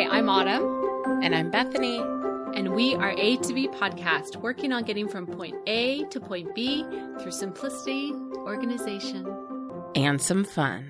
Hi, I'm Autumn. And I'm Bethany. And we are A to B Podcast, working on getting from point A to point B through simplicity, organization, and some fun.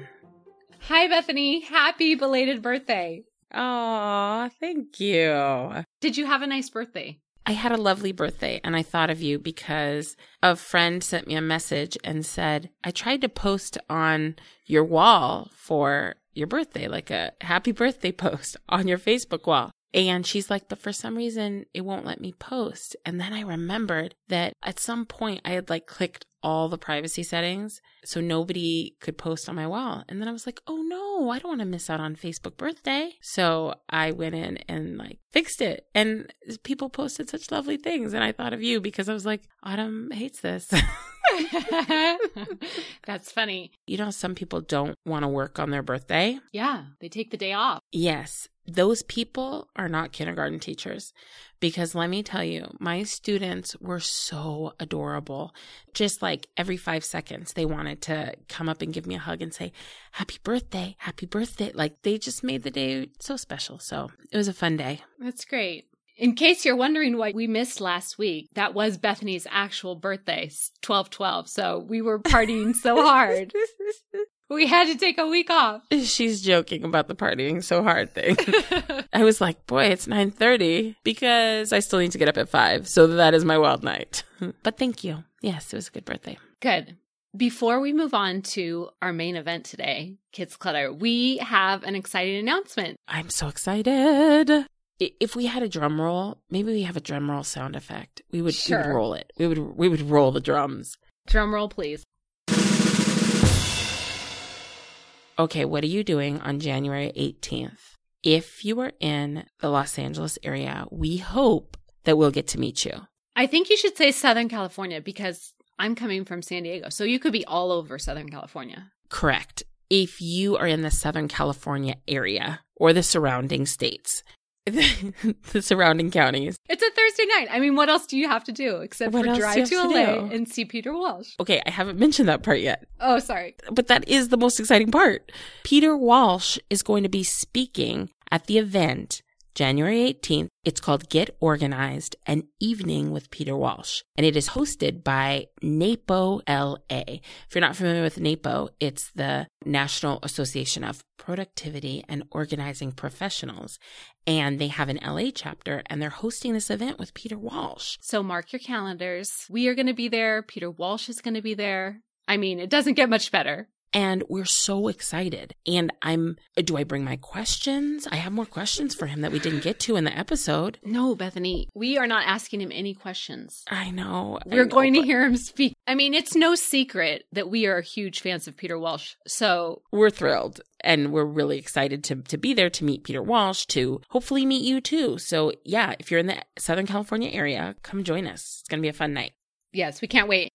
Hi, Bethany. Happy belated birthday. Aw, thank you. Did you have a nice birthday? I had a lovely birthday, and I thought of you because a friend sent me a message and said, I tried to post on your wall for your birthday, like a happy birthday post on your Facebook wall. And she's like, but for some reason, it won't let me post. And then I remembered that at some point I had like clicked all the privacy settings so nobody could post on my wall. And then I was like, oh no, I don't want to miss out on Facebook birthday. So I went in and like fixed it. And people posted such lovely things. And I thought of you because I was like, Autumn hates this. That's funny. You know, some people don't want to work on their birthday. Yeah, they take the day off. Yes. Those people are not kindergarten teachers, because let me tell you, my students were so adorable. Just like every 5 seconds, they wanted to come up and give me a hug and say, happy birthday, happy birthday. Like they just made the day so special. So it was a fun day. That's great. In case you're wondering why we missed last week, that was Bethany's actual birthday, 12/12. So we were partying so hard. We had to take a week off. She's joking about the partying so hard thing. I was like, boy, it's 9:30 because I still need to get up at 5. So that is my wild night. But thank you. Yes, it was a good birthday. Good. Before we move on to our main event today, Kids Clutter, we have an exciting announcement. I'm so excited. If we had a drum roll, maybe we have a drum roll sound effect. We would roll it. We would roll the drums. Drum roll, please. Okay, what are you doing on January 18th? If you are in the Los Angeles area, we hope that we'll get to meet you. I think you should say Southern California because I'm coming from San Diego. So you could be all over Southern California. Correct. If you are in the Southern California area or the surrounding states, the surrounding counties. It's a Thursday night. I mean, what else do you have to do except for drive to LA and see Peter Walsh? Okay, I haven't mentioned that part yet. Oh, sorry. But that is the most exciting part. Peter Walsh is going to be speaking at the event January 18th. It's called Get Organized, An Evening with Peter Walsh. And it is hosted by NAPO LA. If you're not familiar with NAPO, it's the National Association of Productivity and Organizing Professionals. And they have an LA chapter, and they're hosting this event with Peter Walsh. So mark your calendars. We are going to be there. Peter Walsh is going to be there. I mean, it doesn't get much better. And we're so excited. And do I bring my questions? I have more questions for him that we didn't get to in the episode. No, Bethany, we are not asking him any questions. I know. We're going to hear him speak. I mean, it's no secret that we are huge fans of Peter Walsh. So we're thrilled. And we're really excited to be there to meet Peter Walsh, to hopefully meet you too. So yeah, if you're in the Southern California area, come join us. It's going to be a fun night. Yes, we can't wait.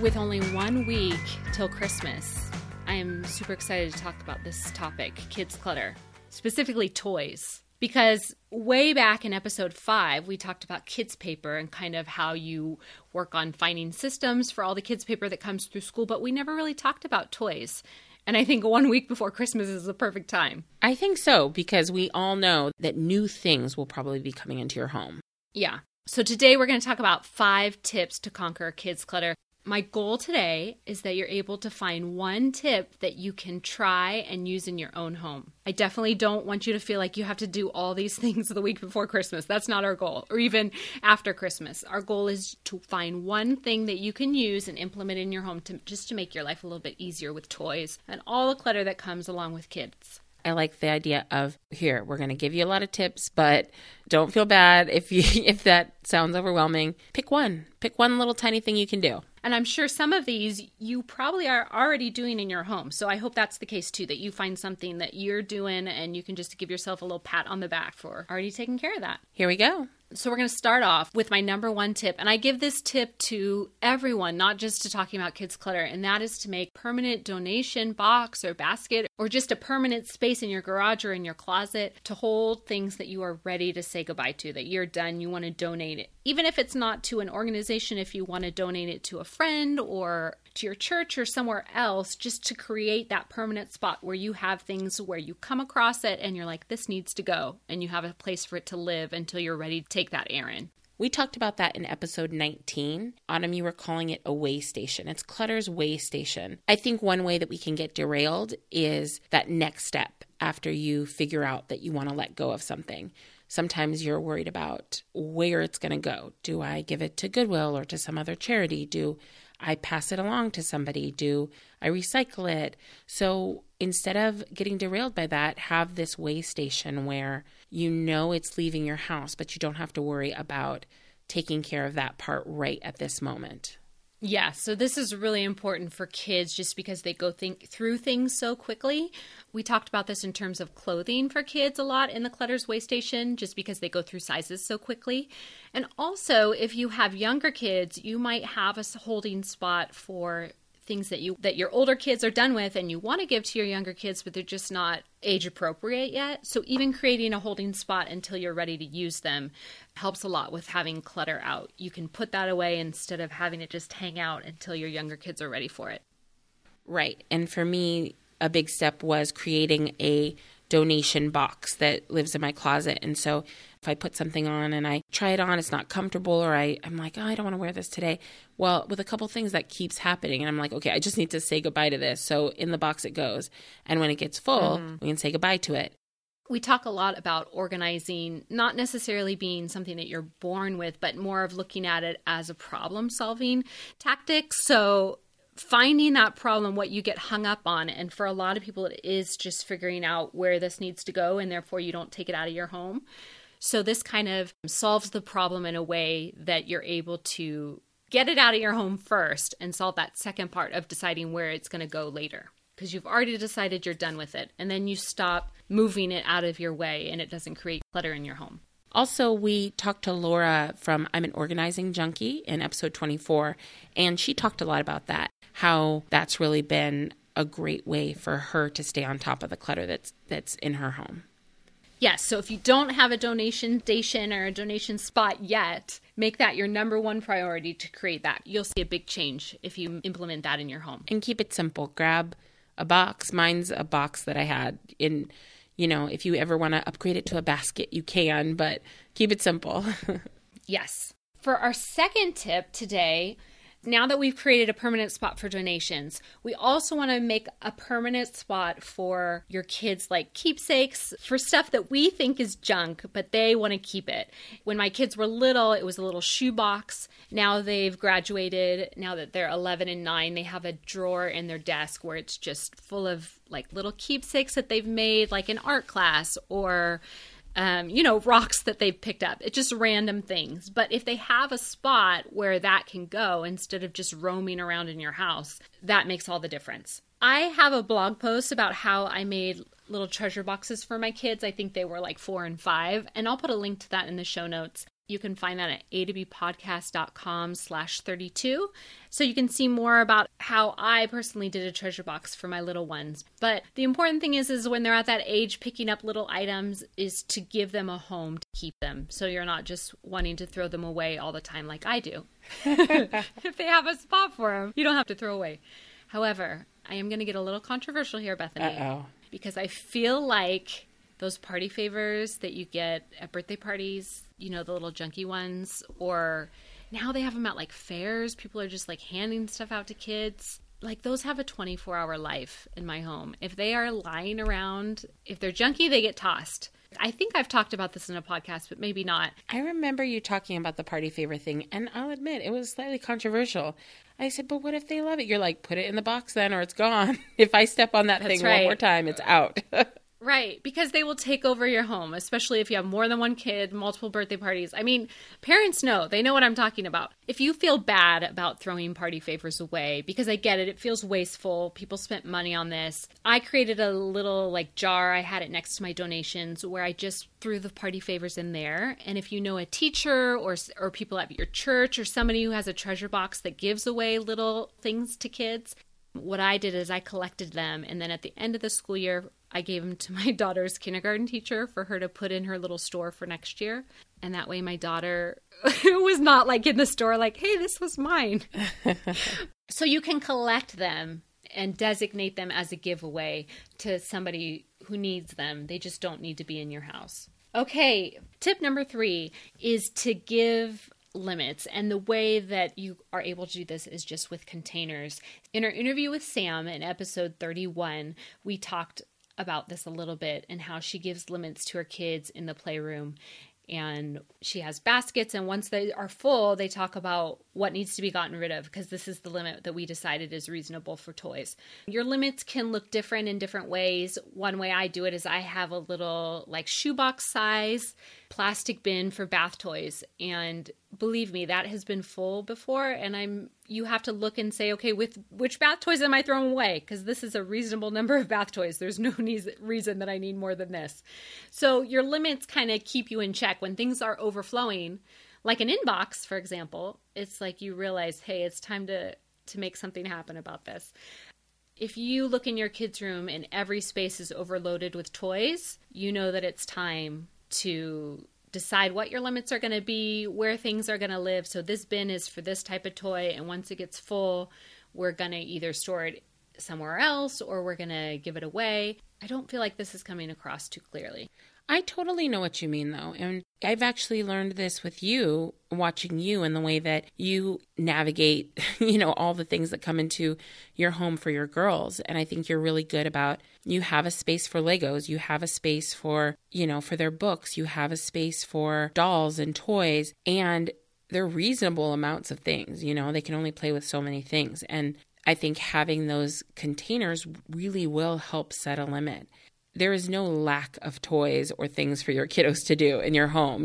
With only 1 week till Christmas, I am super excited to talk about this topic, kids clutter, specifically toys. Because way back in episode 5, we talked about kids paper and kind of how you work on finding systems for all the kids paper that comes through school, but we never really talked about toys. And I think 1 week before Christmas is the perfect time. I think so, because we all know that new things will probably be coming into your home. Yeah. So today we're going to talk about 5 tips to conquer kids clutter. My goal today is that you're able to find one tip that you can try and use in your own home. I definitely don't want you to feel like you have to do all these things the week before Christmas. That's not our goal, or even after Christmas. Our goal is to find one thing that you can use and implement in your home to make your life a little bit easier with toys and all the clutter that comes along with kids. I like the idea of, here, we're going to give you a lot of tips, but don't feel bad if that sounds overwhelming. Pick one little tiny thing you can do. And I'm sure some of these you probably are already doing in your home. So I hope that's the case too, that you find something that you're doing and you can just give yourself a little pat on the back for already taking care of that. Here we go. So we're going to start off with my number 1 tip. And I give this tip to everyone, not just to talking about kids clutter. And that is to make permanent donation box or basket or just a permanent space in your garage or in your closet to hold things that you are ready to say goodbye to, that you're done, you want to donate it. Even if it's not to an organization, if you want to donate it to a friend or to your church or somewhere else, just to create that permanent spot where you have things where you come across it and you're like, this needs to go, and you have a place for it to live until you're ready to take that errand. We talked about that in episode 19. Autumn, you were calling it a way station. It's clutter's way station. I think one way that we can get derailed is that next step after you figure out that you want to let go of something. Sometimes you're worried about where it's going to go. Do I give it to Goodwill or to some other charity? Do I pass it along to somebody? Do I recycle it? So instead of getting derailed by that, have this way station where you know it's leaving your house, but you don't have to worry about taking care of that part right at this moment. Yeah, so this is really important for kids just because they go through things so quickly. We talked about this in terms of clothing for kids a lot in the Clutter's Way Station just because they go through sizes so quickly. And also, if you have younger kids, you might have a holding spot for things that your older kids are done with and you want to give to your younger kids, but they're just not age appropriate yet. So even creating a holding spot until you're ready to use them helps a lot with having clutter out. You can put that away instead of having it just hang out until your younger kids are ready for it. Right. And for me, a big step was creating a donation box that lives in my closet. And so if I put something on and I try it on, it's not comfortable, or I'm like, oh, I don't want to wear this today. Well, with a couple things that keeps happening, and I'm like, okay, I just need to say goodbye to this. So in the box it goes. And when it gets full, we can say goodbye to it. We talk a lot about organizing, not necessarily being something that you're born with, but more of looking at it as a problem-solving tactic. So finding that problem, what you get hung up on. And for a lot of people, it is just figuring out where this needs to go, and therefore you don't take it out of your home. So this kind of solves the problem in a way that you're able to get it out of your home first and solve that second part of deciding where it's going to go later, because you've already decided you're done with it. And then you stop moving it out of your way and it doesn't create clutter in your home. Also, we talked to Laura from I'm an Organizing Junkie in episode 24, and she talked a lot about that, how that's really been a great way for her to stay on top of the clutter that's in her home. Yes. So if you don't have a donation station or a donation spot yet, make that your number one priority to create that. You'll see a big change if you implement that in your home. And keep it simple. Grab a box. Mine's a box that I had in, you know, if you ever want to upgrade it to a basket, you can, but keep it simple. Yes. For our second tip today, now that we've created a permanent spot for donations, we also want to make a permanent spot for your kids, like keepsakes, for stuff that we think is junk, but they want to keep it. When my kids were little, it was a little shoebox. Now they've graduated. Now that they're 11 and 9, they have a drawer in their desk where it's just full of like little keepsakes that they've made, like in art class or rocks that they've picked up. It's just random things. But if they have a spot where that can go instead of just roaming around in your house, that makes all the difference. I have a blog post about how I made little treasure boxes for my kids. I think they were like 4 and 5. And I'll put a link to that in the show notes. You can find that at atobpodcast.com/32. So you can see more about how I personally did a treasure box for my little ones. But the important thing is when they're at that age, picking up little items is to give them a home to keep them. So you're not just wanting to throw them away all the time like I do. If they have a spot for them, you don't have to throw away. However, I am going to get a little controversial here, Bethany. Uh-oh. Because I feel like those party favors that you get at birthday parties, the little junky ones, or now they have them at like fairs. People are just like handing stuff out to kids. Like those have a 24-hour life in my home. If they are lying around, if they're junky, they get tossed. I think I've talked about this in a podcast, but maybe not. I remember you talking about the party favor thing, and I'll admit it was slightly controversial. I said, but what if they love it? You're like, put it in the box then or it's gone. If I step on that thing one more time, it's out. Right, because they will take over your home, especially if you have more than one kid, multiple birthday parties. I mean, parents know. They know what I'm talking about. If you feel bad about throwing party favors away, because I get it, it feels wasteful. People spent money on this. I created a little like jar. I had it next to my donations where I just threw the party favors in there. And if you know a teacher or people at your church or somebody who has a treasure box that gives away little things to kids, what I did is I collected them. And then at the end of the school year, I gave them to my daughter's kindergarten teacher for her to put in her little store for next year. And that way my daughter was not like in the store like, hey, this was mine. So you can collect them and designate them as a giveaway to somebody who needs them. They just don't need to be in your house. Okay, tip number 3 is to give limits. And the way that you are able to do this is just with containers. In our interview with Sam in episode 31, we talked about this a little bit and how she gives limits to her kids in the playroom. And she has baskets, and once they are full, they talk about what needs to be gotten rid of, because this is the limit that we decided is reasonable for toys. Your limits can look different in different ways. One way I do it is I have a little like shoebox size plastic bin for bath toys. And believe me, that has been full before. And you have to look and say, okay, with which bath toys am I throwing away? Because this is a reasonable number of bath toys. There's no reason that I need more than this. So your limits kind of keep you in check. When things are overflowing, like an inbox, for example, it's like you realize, hey, it's time to make something happen about this. If you look in your kids' room and every space is overloaded with toys, you know that it's time to decide what your limits are going to be, where things are going to live. So this bin is for this type of toy. And once it gets full, we're going to either store it somewhere else or we're going to give it away. I don't feel like this is coming across too clearly. I totally know what you mean, though. And I've actually learned this with you, watching you and the way that you navigate, all the things that come into your home for your girls. And I think you're really good about, you have a space for Legos, you have a space for, for their books, you have a space for dolls and toys, and they're reasonable amounts of things. They can only play with so many things. And I think having those containers really will help set a limit. There is no lack of toys or things for your kiddos to do in your home,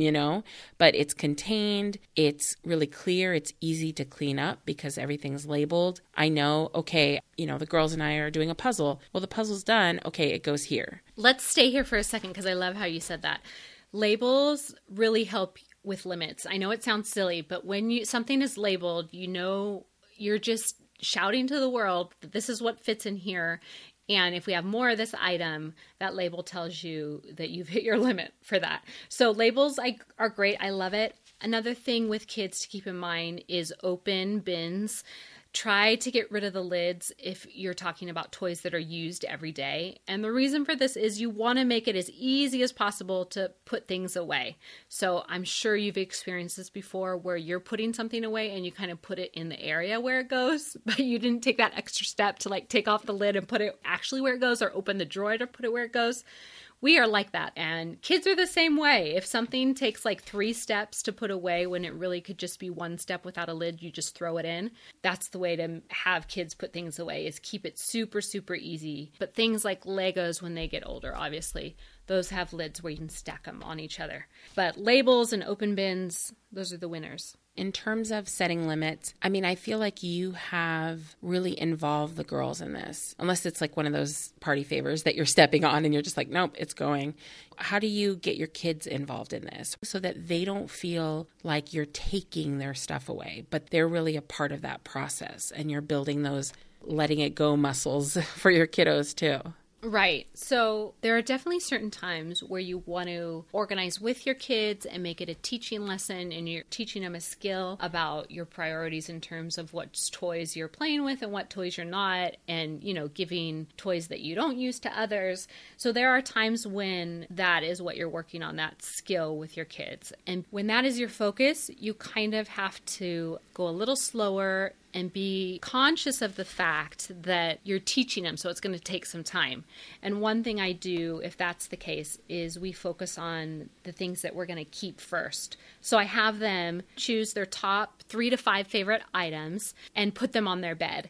but it's contained, it's really clear, it's easy to clean up because everything's labeled. I know, okay, the girls and I are doing a puzzle. Well, the puzzle's done. Okay, it goes here. Let's stay here for a second because I love how you said that. Labels really help with limits. I know it sounds silly, but when something is labeled, you're just shouting to the world that this is what fits in here. And if we have more of this item, that label tells you that you've hit your limit for that. So labels are great. I love it. Another thing with kids to keep in mind is open bins. Try to get rid of the lids if you're talking about toys that are used every day. And the reason for this is you want to make it as easy as possible to put things away. So I'm sure you've experienced this before where you're putting something away and you kind of put it in the area where it goes, but you didn't take that extra step to like take off the lid and put it actually where it goes or open the drawer to put it where it goes. We are like that. And kids are the same way. If something takes like 3 steps to put away when it really could just be 1 step without a lid, you just throw it in. That's the way to have kids put things away, is keep it super, super easy. But things like Legos when they get older, obviously, those have lids where you can stack them on each other. But labels and open bins, those are the winners. In terms of setting limits, I feel like you have really involved the girls in this, unless it's like one of those party favors that you're stepping on and you're just like, nope, it's going. How do you get your kids involved in this so that they don't feel like you're taking their stuff away, but they're really a part of that process and you're building those letting it go muscles for your kiddos too? Right. So there are definitely certain times where you want to organize with your kids and make it a teaching lesson, and you're teaching them a skill about your priorities in terms of what toys you're playing with and what toys you're not, and, giving toys that you don't use to others. So there are times when that is what you're working on, that skill with your kids. And when that is your focus, you kind of have to go a little slower and be conscious of the fact that you're teaching them, so it's going to take some time. And one thing I do, if that's the case, is we focus on the things that we're going to keep first. So I have them choose their top 3 to 5 favorite items and put them on their bed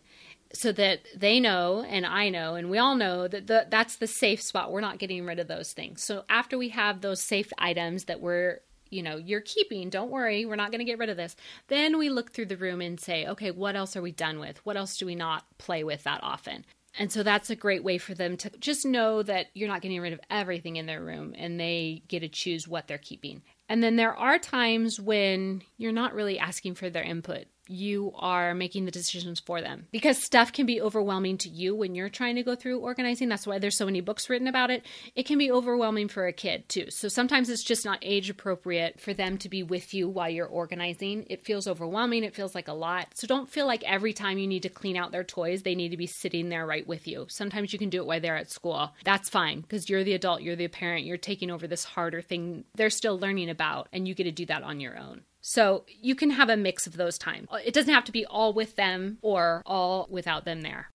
so that they know, and I know, and we all know that that's the safe spot. We're not getting rid of those things. So after we have those safe items that we're you're keeping, don't worry, we're not going to get rid of this. Then we look through the room and say, okay, what else are we done with? What else do we not play with that often? And so that's a great way for them to just know that you're not getting rid of everything in their room and they get to choose what they're keeping. And then there are times when you're not really asking for their input. you are making the decisions for them, because stuff can be overwhelming to you when you're trying to go through organizing. That's why there's so many books written about it. It can be overwhelming for a kid too. So sometimes it's just not age appropriate for them to be with you while you're organizing. It feels overwhelming. It feels like a lot. So don't feel like every time you need to clean out their toys, they need to be sitting there right with you. Sometimes you can do it while they're at school. That's fine, because you're the adult, you're the parent, you're taking over this harder thing they're still learning about, and you get to do that on your own. So you can have a mix of those times. It doesn't have to be all with them or all without them there.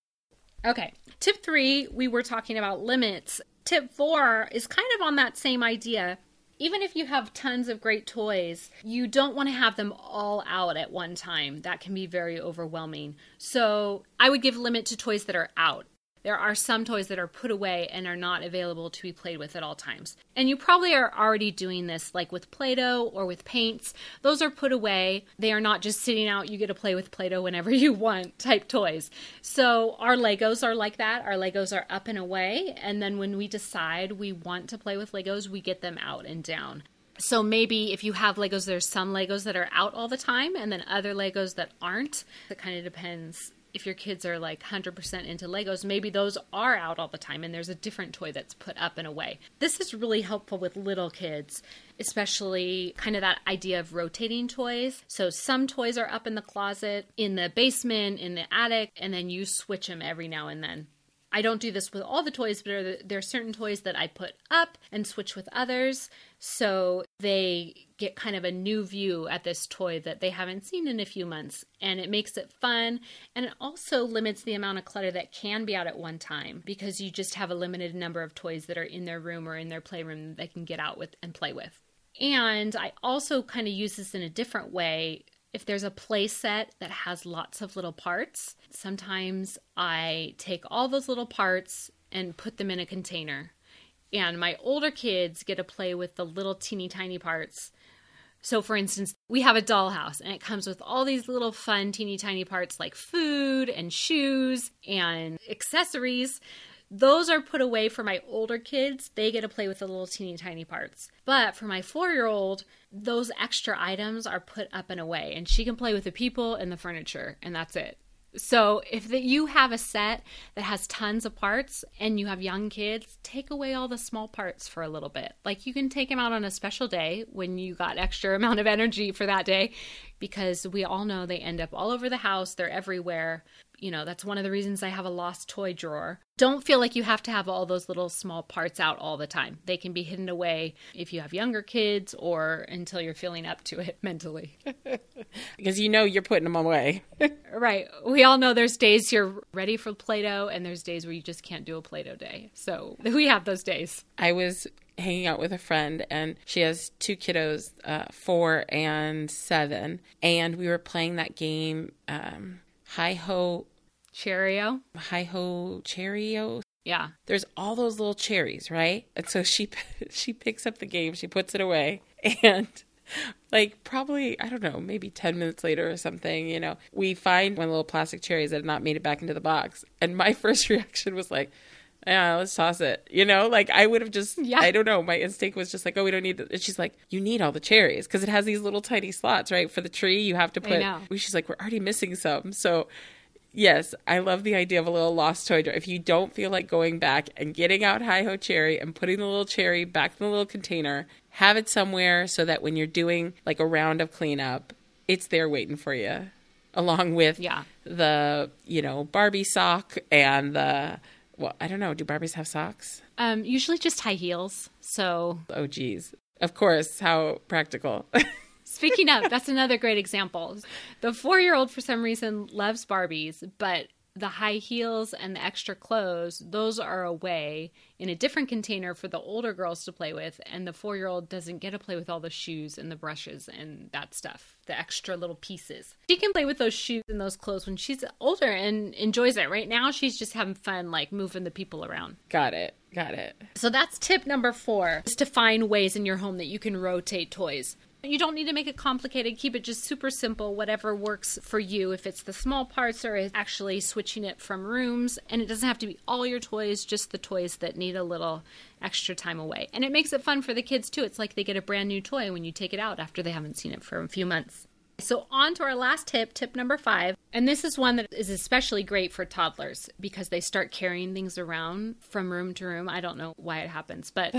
Okay, tip 3, we were talking about limits. Tip 4 is kind of on that same idea. Even if you have tons of great toys, you don't want to have them all out at one time. That can be very overwhelming. So I would give limit to toys that are out. There are some toys that are put away and are not available to be played with at all times. And you probably are already doing this, like with Play-Doh or with paints. Those are put away. They are not just sitting out, you get to play with Play-Doh whenever you want type toys. So our Legos are like that. Our Legos are up and away. And then when we decide we want to play with Legos, we get them out and down. So maybe if you have Legos, there's some Legos that are out all the time and then other Legos that aren't. It kind of depends. If your kids are like 100% into Legos, maybe those are out all the time and there's a different toy that's put up and away. This is really helpful with little kids, especially kind of that idea of rotating toys. So some toys are up in the closet, in the basement, in the attic, and then you switch them every now and then. I don't do this with all the toys, but there are certain toys that I put up and switch with others, so they get kind of a new view at this toy that they haven't seen in a few months, and it makes it fun, and it also limits the amount of clutter that can be out at one time, because you just have a limited number of toys that are in their room or in their playroom that they can get out with and play with. And I also kind of use this in a different way. If there's a play set that has lots of little parts, sometimes I take all those little parts and put them in a container. And my older kids get to play with the little teeny tiny parts. So for instance, we have a dollhouse and it comes with all these little fun teeny tiny parts like food and shoes and accessories. Those are put away for my older kids. They get to play with the little teeny tiny parts. But for my 4-year-old, those extra items are put up and away, and she can play with the people and the furniture, and that's it. So if you have a set that has tons of parts and you have young kids, take away all the small parts for a little bit. Like you can take them out on a special day when you got extra amount of energy for that day, because we all know they end up all over the house. They're everywhere. You know, that's one of the reasons I have a lost toy drawer. Don't feel like you have to have all those little small parts out all the time. They can be hidden away if you have younger kids or until you're feeling up to it mentally. Because you know you're putting them away. Right. We all know there's days you're ready for Play-Doh and there's days where you just can't do a Play-Doh day. So we have those days. I was hanging out with a friend and she has 2 kiddos, 4 and 7. And we were playing that game, Hi-Ho Cherry-O. Hi-Ho Cherry-O. Yeah. There's all those little cherries, right? And so she picks up the game, she puts it away, and like probably, I don't know, maybe 10 minutes later or something, you know, we find one little plastic cherries that had not made it back into the box. And my first reaction was like, yeah, let's toss it. You know, like I would have just, yeah. I don't know. My instinct was just like, oh, we don't need this. And she's like, you need all the cherries because it has these little tiny slots, right? For the tree, you have to put, she's like, we're already missing some. So yes, I love the idea of a little lost toy drawer. If you don't feel like going back and getting out Hi-Ho Cherry and putting the little cherry back in the little container, have it somewhere so that when you're doing like a round of cleanup, it's there waiting for you along with the, you know, Barbie sock and the, well, I don't know. Do Barbies have socks? Usually just high heels. So. Oh, geez. Of course. How practical. Speaking of, that's another great example. The 4-year-old, for some reason, loves Barbies, but the high heels and the extra clothes, those are away in a different container for the older girls to play with. And the 4-year-old doesn't get to play with all the shoes and the brushes and that stuff, the extra little pieces. She can play with those shoes and those clothes when she's older and enjoys it. Right now, she's just having fun, like moving the people around. Got it. So that's tip number 4, is to find ways in your home that you can rotate toys. You don't need to make it complicated. Keep it just super simple, whatever works for you. If it's the small parts or it's actually switching it from rooms, and it doesn't have to be all your toys, just the toys that need a little extra time away. And it makes it fun for the kids too. It's like they get a brand new toy when you take it out after they haven't seen it for a few months. So on to our last tip, tip number 5. And this is one that is especially great for toddlers because they start carrying things around from room to room. I don't know why it happens, but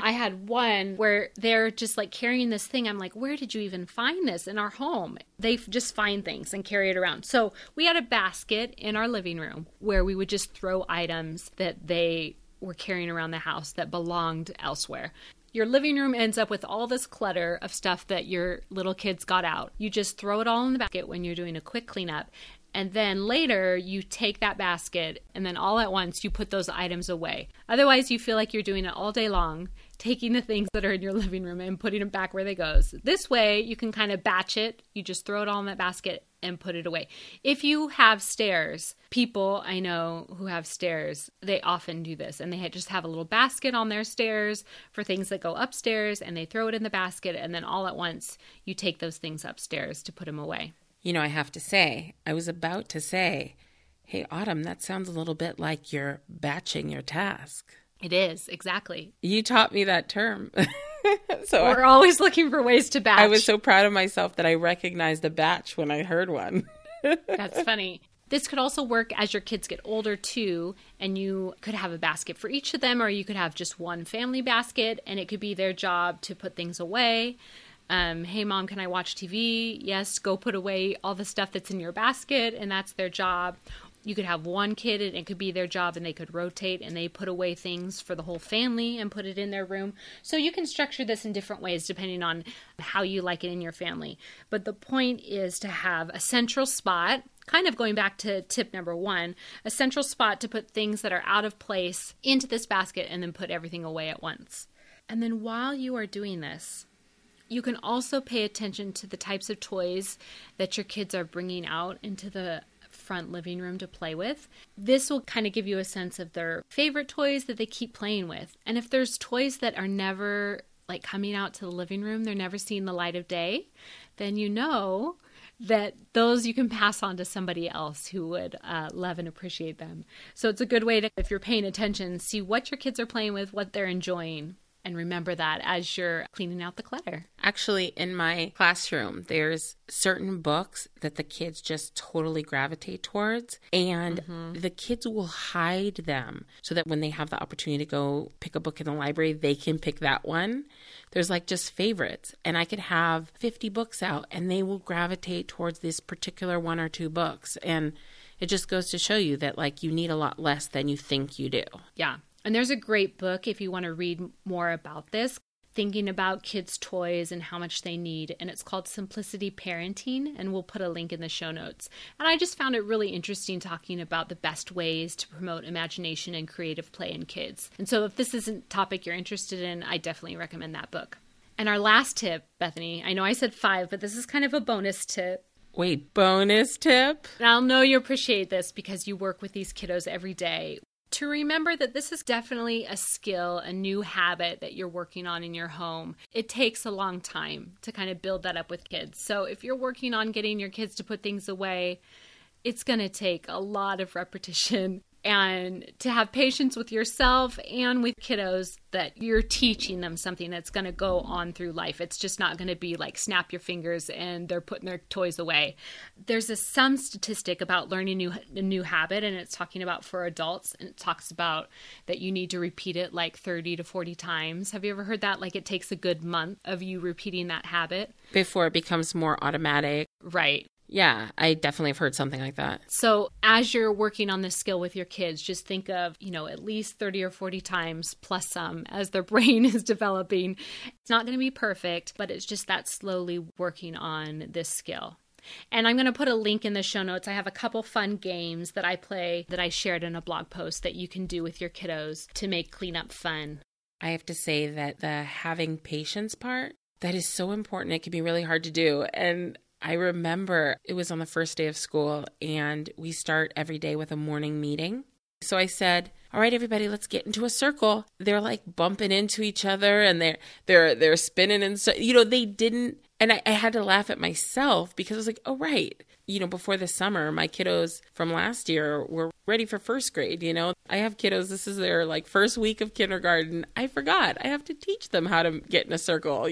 I had one where they're just like carrying this thing. I'm like, where did you even find this in our home? They just find things and carry it around. So we had a basket in our living room where we would just throw items that they were carrying around the house that belonged elsewhere. Your living room ends up with all this clutter of stuff that your little kids got out. You just throw it all in the basket when you're doing a quick cleanup. And then later you take that basket and then all at once you put those items away. Otherwise you feel like you're doing it all day long, taking the things that are in your living room and putting them back where they go. This way you can kind of batch it. You just throw it all in that basket and put it away. If you have stairs, people I know who have stairs, they often do this and they just have a little basket on their stairs for things that go upstairs and they throw it in the basket and then all at once you take those things upstairs to put them away. You know, I have to say, I was about to say, hey, Autumn, that sounds a little bit like you're batching your task. It is, exactly. You taught me that term. So we're always looking for ways to batch. I was so proud of myself that I recognized a batch when I heard one. That's funny. This could also work as your kids get older too, and you could have a basket for each of them, or you could have just one family basket, and it could be their job to put things away. Hey, Mom, can I watch TV? Yes, go put away all the stuff that's in your basket, and that's their job. You could have one kid and it could be their job and they could rotate and they put away things for the whole family and put it in their room. So you can structure this in different ways depending on how you like it in your family. But the point is to have a central spot, kind of going back to tip number 1, a central spot to put things that are out of place into this basket and then put everything away at once. And then while you are doing this, you can also pay attention to the types of toys that your kids are bringing out into the front living room to play with. This will kind of give you a sense of their favorite toys that they keep playing with. And if there's toys that are never like coming out to the living room, they're never seeing the light of day, then you know that those you can pass on to somebody else who would love and appreciate them. So it's a good way to, if you're paying attention, see what your kids are playing with, what they're enjoying. And remember that as you're cleaning out the clutter. Actually, in my classroom, there's certain books that the kids just totally gravitate towards. And the kids will hide them so that when they have the opportunity to go pick a book in the library, they can pick that one. There's like just favorites. And I could have 50 books out and they will gravitate towards this particular one or two books. And it just goes to show you that like you need a lot less than you think you do. Yeah. And there's a great book if you want to read more about this, thinking about kids' toys and how much they need. And it's called Simplicity Parenting, and we'll put a link in the show notes. And I just found it really interesting talking about the best ways to promote imagination and creative play in kids. And so if this isn't a topic you're interested in, I definitely recommend that book. And our last tip, Bethany, I know I said 5, but this is kind of a bonus tip. Wait, bonus tip? And I'll know you appreciate this because you work with these kiddos every day. To remember that this is definitely a skill, a new habit that you're working on in your home. It takes a long time to kind of build that up with kids. So if you're working on getting your kids to put things away, it's going to take a lot of repetition and to have patience with yourself and with kiddos that you're teaching them something that's going to go on through life. It's just not going to be like snap your fingers and they're putting their toys away. There's some statistic about learning a new habit, and it's talking about for adults, and it talks about that you need to repeat it like 30 to 40 times. Have you ever heard that? Like it takes a good month of you repeating that habit before it becomes more automatic. Right. Yeah, I definitely have heard something like that. So as you're working on this skill with your kids, just think of, at least 30 or 40 times plus some as their brain is developing. It's not going to be perfect, but it's just that slowly working on this skill. And I'm going to put a link in the show notes. I have a couple fun games that I play that I shared in a blog post that you can do with your kiddos to make cleanup fun. I have to say that the having patience part, that is so important. It can be really hard to do. And I remember it was on the first day of school, and we start every day with a morning meeting. So I said, all right, everybody, let's get into a circle. They're like bumping into each other and they're spinning. And so, they didn't. And I had to laugh at myself because I was like, oh, right. Before the summer, my kiddos from last year were ready for first grade. I have kiddos. This is their like first week of kindergarten. I forgot. I have to teach them how to get in a circle.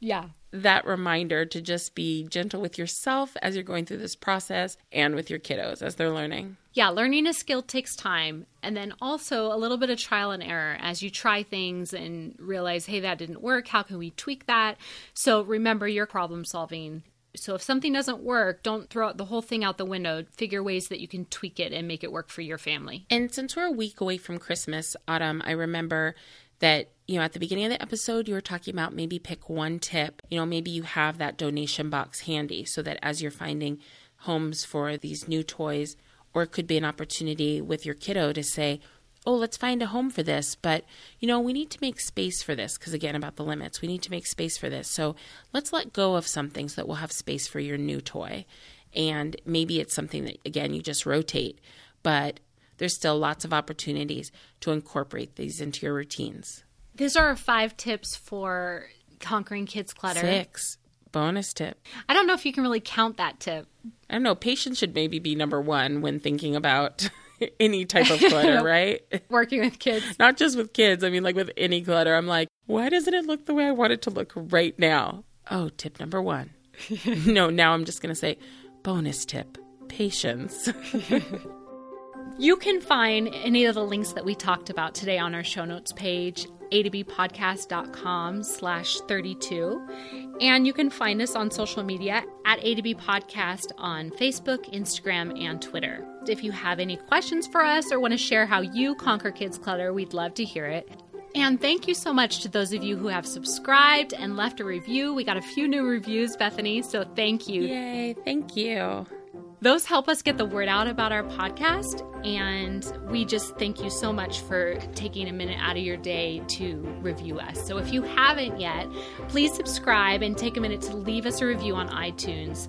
Yeah. That reminder to just be gentle with yourself as you're going through this process and with your kiddos as they're learning. Yeah, learning a skill takes time, and then also a little bit of trial and error as you try things and realize, hey, that didn't work. How can we tweak that? So remember, you're problem solving. So if something doesn't work, don't throw the whole thing out the window. Figure ways that you can tweak it and make it work for your family. And since we're a week away from Christmas, Autumn, I remember that, at the beginning of the episode, you were talking about maybe pick one tip. Maybe you have that donation box handy so that as you're finding homes for these new toys, or it could be an opportunity with your kiddo to say, oh, let's find a home for this. But, we need to make space for this because, again, about the limits, we need to make space for this. So let's let go of some things that will have space for your new toy. And maybe it's something that, again, you just rotate, but there's still lots of opportunities to incorporate these into your routines. These are our 5 tips for conquering kids' clutter. 6. Bonus tip. I don't know if you can really count that tip. I don't know. Patience should maybe be number 1 when thinking about any type of clutter, right? Working with kids. Not just with kids. I mean, like with any clutter. I'm like, why doesn't it look the way I want it to look right now? Oh, tip number 1. No, now I'm just going to say bonus tip. Patience. You can find any of the links that we talked about today on our show notes page, atobpodcast.com/32. And you can find us on social media at A to B Podcast on Facebook, Instagram, and Twitter. If you have any questions for us or want to share how you conquer kids' clutter, we'd love to hear it. And thank you so much to those of you who have subscribed and left a review. We got a few new reviews, Bethany, so thank you. Yay, thank you. Those help us get the word out about our podcast, and we just thank you so much for taking a minute out of your day to review us. So if you haven't yet, please subscribe and take a minute to leave us a review on iTunes.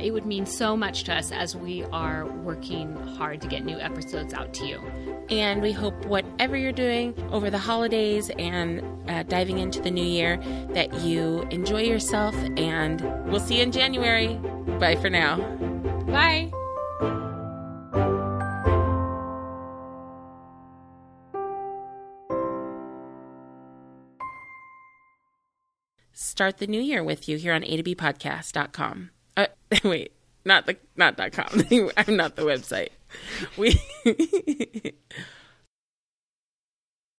It would mean so much to us as we are working hard to get new episodes out to you. And we hope whatever you're doing over the holidays and diving into the new year, that you enjoy yourself, and we'll see you in January. Bye for now. Bye. Start the new year with you here on A to B Podcast.com. Wait, not .com. I'm not the website.